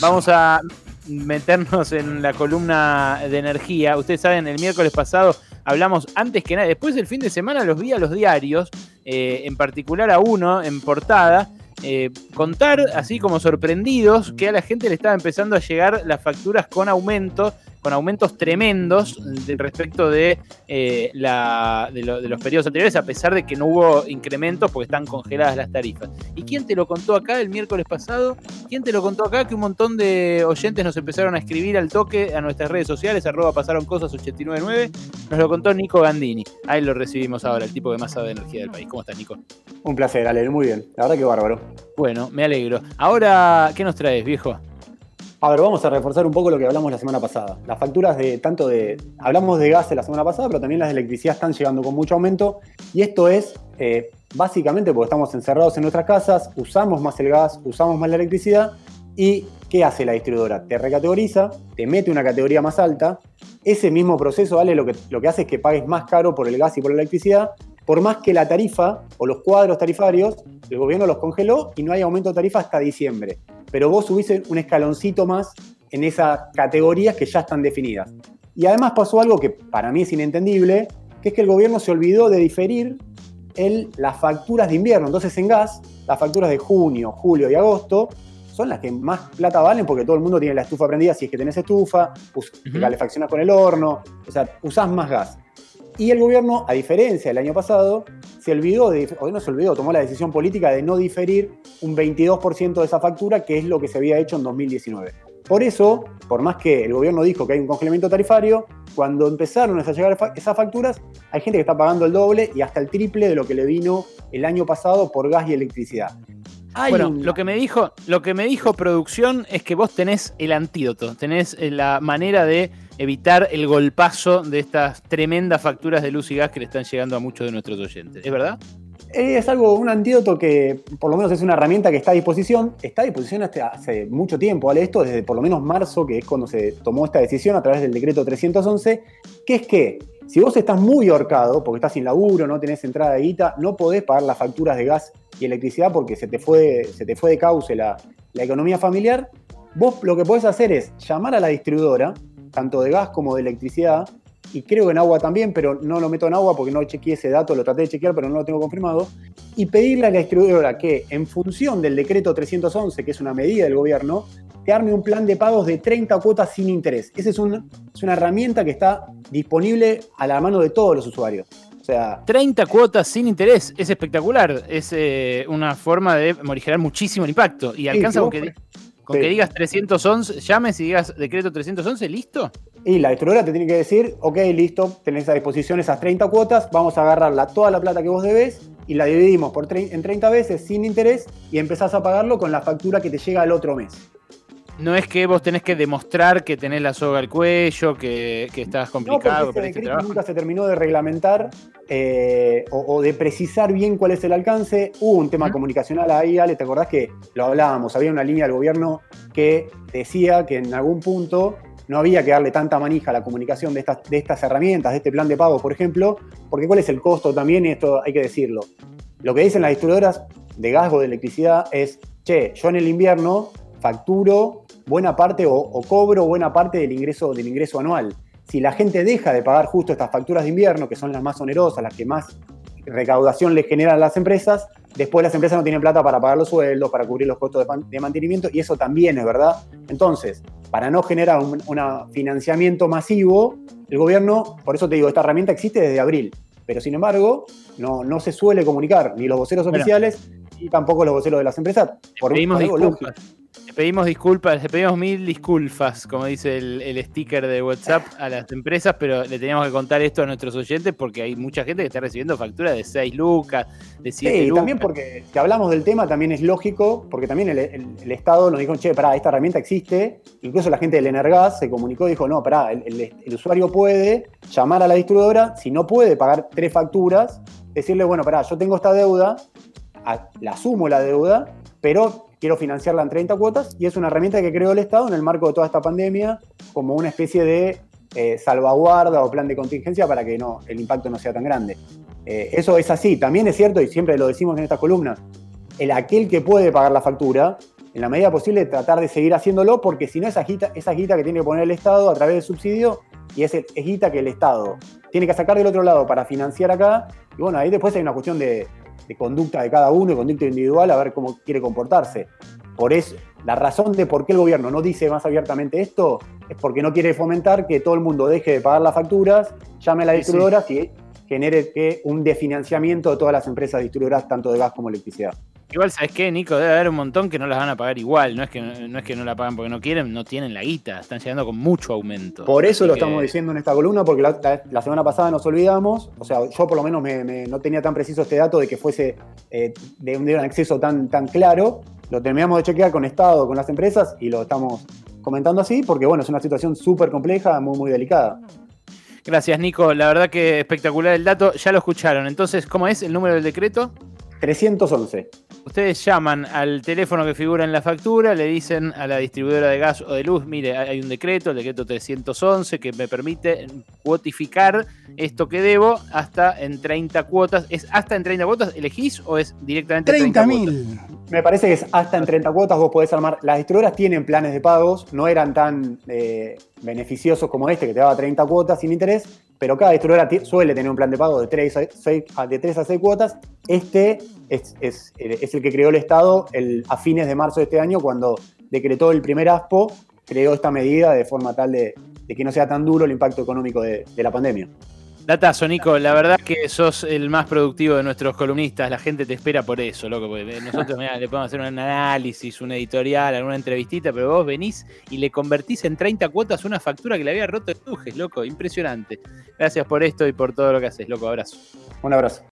Vamos a meternos en la columna de energía. Ustedes saben, el miércoles pasado hablamos antes que nada. Después del fin de semana los vi a los diarios, en particular a uno en portada, contar así como sorprendidos que a la gente le estaba empezando a llegar las facturas con aumento, con aumentos tremendos respecto de los periodos anteriores, a pesar de que no hubo incrementos porque están congeladas las tarifas. ¿Y quién te lo contó acá el miércoles pasado? ¿Quién te lo contó acá? Que un montón de oyentes nos empezaron a escribir al toque a nuestras redes sociales, @PasaronCosas899. Nos lo contó Nico Gandini. Ahí lo recibimos ahora, el tipo que más sabe de energía del país. ¿Cómo estás, Nico? Un placer, Ale. Muy bien. La verdad que bárbaro. Bueno, me alegro. Ahora, ¿qué nos traes, viejo? A ver, vamos a reforzar un poco lo que hablamos la semana pasada. Las facturas hablamos de gas la semana pasada, pero también las de electricidad están llegando con mucho aumento. Y esto es básicamente porque estamos encerrados en nuestras casas, usamos más el gas, usamos más la electricidad. ¿Y qué hace la distribuidora? Te recategoriza, te mete una categoría más alta. Ese mismo proceso, ¿vale? Lo que hace es que pagues más caro por el gas y por la electricidad. Por más que la tarifa o los cuadros tarifarios, el gobierno los congeló y no hay aumento de tarifa hasta diciembre. Pero vos subís un escaloncito más en esas categorías que ya están definidas. Y además pasó algo que para mí es inentendible, que es que el gobierno se olvidó de diferir las facturas de invierno. Entonces en gas, las facturas de junio, julio y agosto son las que más plata valen porque todo el mundo tiene la estufa prendida, si es que tenés estufa, te calefaccionás con el horno, o sea, usás más gas. Y el gobierno, a diferencia del año pasado, tomó la decisión política de no diferir un 22% de esa factura, que es lo que se había hecho en 2019. Por eso, por más que el gobierno dijo que hay un congelamiento tarifario, cuando empezaron a llegar esas facturas, hay gente que está pagando el doble y hasta el triple de lo que le vino el año pasado por gas y electricidad. Bueno, lo que me dijo producción es que vos tenés el antídoto, tenés la manera de evitar el golpazo de estas tremendas facturas de luz y gas que le están llegando a muchos de nuestros oyentes. ¿Es verdad? Es un antídoto que por lo menos es una herramienta que está a disposición hasta hace mucho tiempo, ¿vale? Esto desde por lo menos marzo, que es cuando se tomó esta decisión a través del decreto 311, que es que si vos estás muy ahorcado, porque estás sin laburo, no tenés entrada de guita, no podés pagar las facturas de gas y electricidad porque se te fue de cauce la economía familiar, vos lo que podés hacer es llamar a la distribuidora, tanto de gas como de electricidad, y creo que en agua también, pero no lo meto en agua porque no chequeé ese dato, lo traté de chequear, pero no lo tengo confirmado, y pedirle a la distribuidora que, en función del decreto 311, que es una medida del gobierno, te arme un plan de pagos de 30 cuotas sin interés. Esa es una herramienta que está disponible a la mano de todos los usuarios. O sea, 30 cuotas sin interés, es espectacular, es una forma de morigerar muchísimo el impacto, y alcanza que digas 311, llames y digas decreto 311, ¿listo? Y la distribuidora te tiene que decir, ok, listo, tenés a disposición esas 30 cuotas, vamos a agarrar toda la plata que vos debés y la dividimos en 30 veces sin interés y empezás a pagarlo con la factura que te llega el otro mes. No es que vos tenés que demostrar que tenés la soga al cuello, que estás complicado. No, porque ese decreto nunca se terminó de reglamentar o de precisar bien cuál es el alcance. Hubo un tema comunicacional ahí, Ale, ¿te acordás que lo hablábamos? Había una línea del gobierno que decía que en algún punto no había que darle tanta manija a la comunicación de estas herramientas, de este plan de pago, por ejemplo, porque cuál es el costo también, y esto hay que decirlo. Lo que dicen las distribuidoras de gas o de electricidad es, che, yo en el invierno facturo buena parte o cobro buena parte del ingreso anual. Si la gente deja de pagar justo estas facturas de invierno, que son las más onerosas, las que más recaudación le generan a las empresas, después las empresas no tienen plata para pagar los sueldos, para cubrir los costos de mantenimiento, y eso también es verdad. Entonces, para no generar un financiamiento masivo, el gobierno, por eso te digo, esta herramienta existe desde abril, pero sin embargo no se suele comunicar, ni los voceros oficiales, y tampoco los voceros de las empresas. Le pedimos mil disculpas, como dice el sticker de WhatsApp a las empresas, pero le teníamos que contar esto a nuestros oyentes porque hay mucha gente que está recibiendo facturas de 6 lucas, de 7 lucas. Sí, y también porque si hablamos del tema también es lógico, porque también el Estado nos dijo, che, pará, esta herramienta existe. Incluso la gente del Energás se comunicó y dijo, no, pará, el usuario puede llamar a la distribuidora, si no puede pagar 3 facturas, decirle, bueno, pará, yo tengo esta deuda, la asumo la deuda, pero quiero financiarla en 30 cuotas y es una herramienta que creó el Estado en el marco de toda esta pandemia como una especie de salvaguarda o plan de contingencia para que el impacto no sea tan grande. Eso es así. También es cierto, y siempre lo decimos en estas columnas, aquel que puede pagar la factura en la medida posible tratar de seguir haciéndolo, porque si no esa guita que tiene que poner el Estado a través del subsidio, y es guita que el Estado tiene que sacar del otro lado para financiar acá, y bueno, ahí después hay una cuestión de conducta de cada uno, de conducta individual, a ver cómo quiere comportarse. Por eso, la razón de por qué el gobierno no dice más abiertamente esto es porque no quiere fomentar que todo el mundo deje de pagar las facturas, llame a las distribuidoras y genere un desfinanciamiento de todas las empresas distribuidoras, tanto de gas como electricidad. Igual, ¿sabes qué, Nico? Debe haber un montón que no las van a pagar igual. No es que no la pagan porque no quieren, no tienen la guita. Están llegando con mucho aumento. Por eso lo estamos diciendo en esta columna, porque la semana pasada nos olvidamos. O sea, yo por lo menos no tenía tan preciso este dato de que fuese de un acceso tan claro. Lo terminamos de chequear con Estado, con las empresas, y lo estamos comentando así porque, bueno, es una situación súper compleja, muy, muy delicada. Gracias, Nico. La verdad que espectacular el dato. Ya lo escucharon. Entonces, ¿cómo es el número del decreto? 311. Ustedes llaman al teléfono que figura en la factura, le dicen a la distribuidora de gas o de luz, mire, hay un decreto, el decreto 311, que me permite cuotificar esto que debo hasta en 30 cuotas. ¿Es hasta en 30 cuotas elegís o es directamente 30.000? Me parece que es hasta en 30 cuotas, vos podés armar. Las distribuidoras tienen planes de pagos, no eran tan beneficiosos como este, que te daba 30 cuotas sin interés, pero cada distribuidora suele tener un plan de pago de 3 a 6 cuotas. Este es el que creó el Estado a fines de marzo de este año, cuando decretó el primer ASPO, creó esta medida de forma tal de que no sea tan duro el impacto económico de la pandemia. Datazo, Nico, la verdad que sos el más productivo de nuestros columnistas, la gente te espera por eso, loco, porque nosotros mirá, le podemos hacer un análisis, un editorial, alguna entrevistita, pero vos venís y le convertís en 30 cuotas una factura que le había roto el tujes, loco, impresionante. Gracias por esto y por todo lo que haces, loco, abrazo. Un abrazo.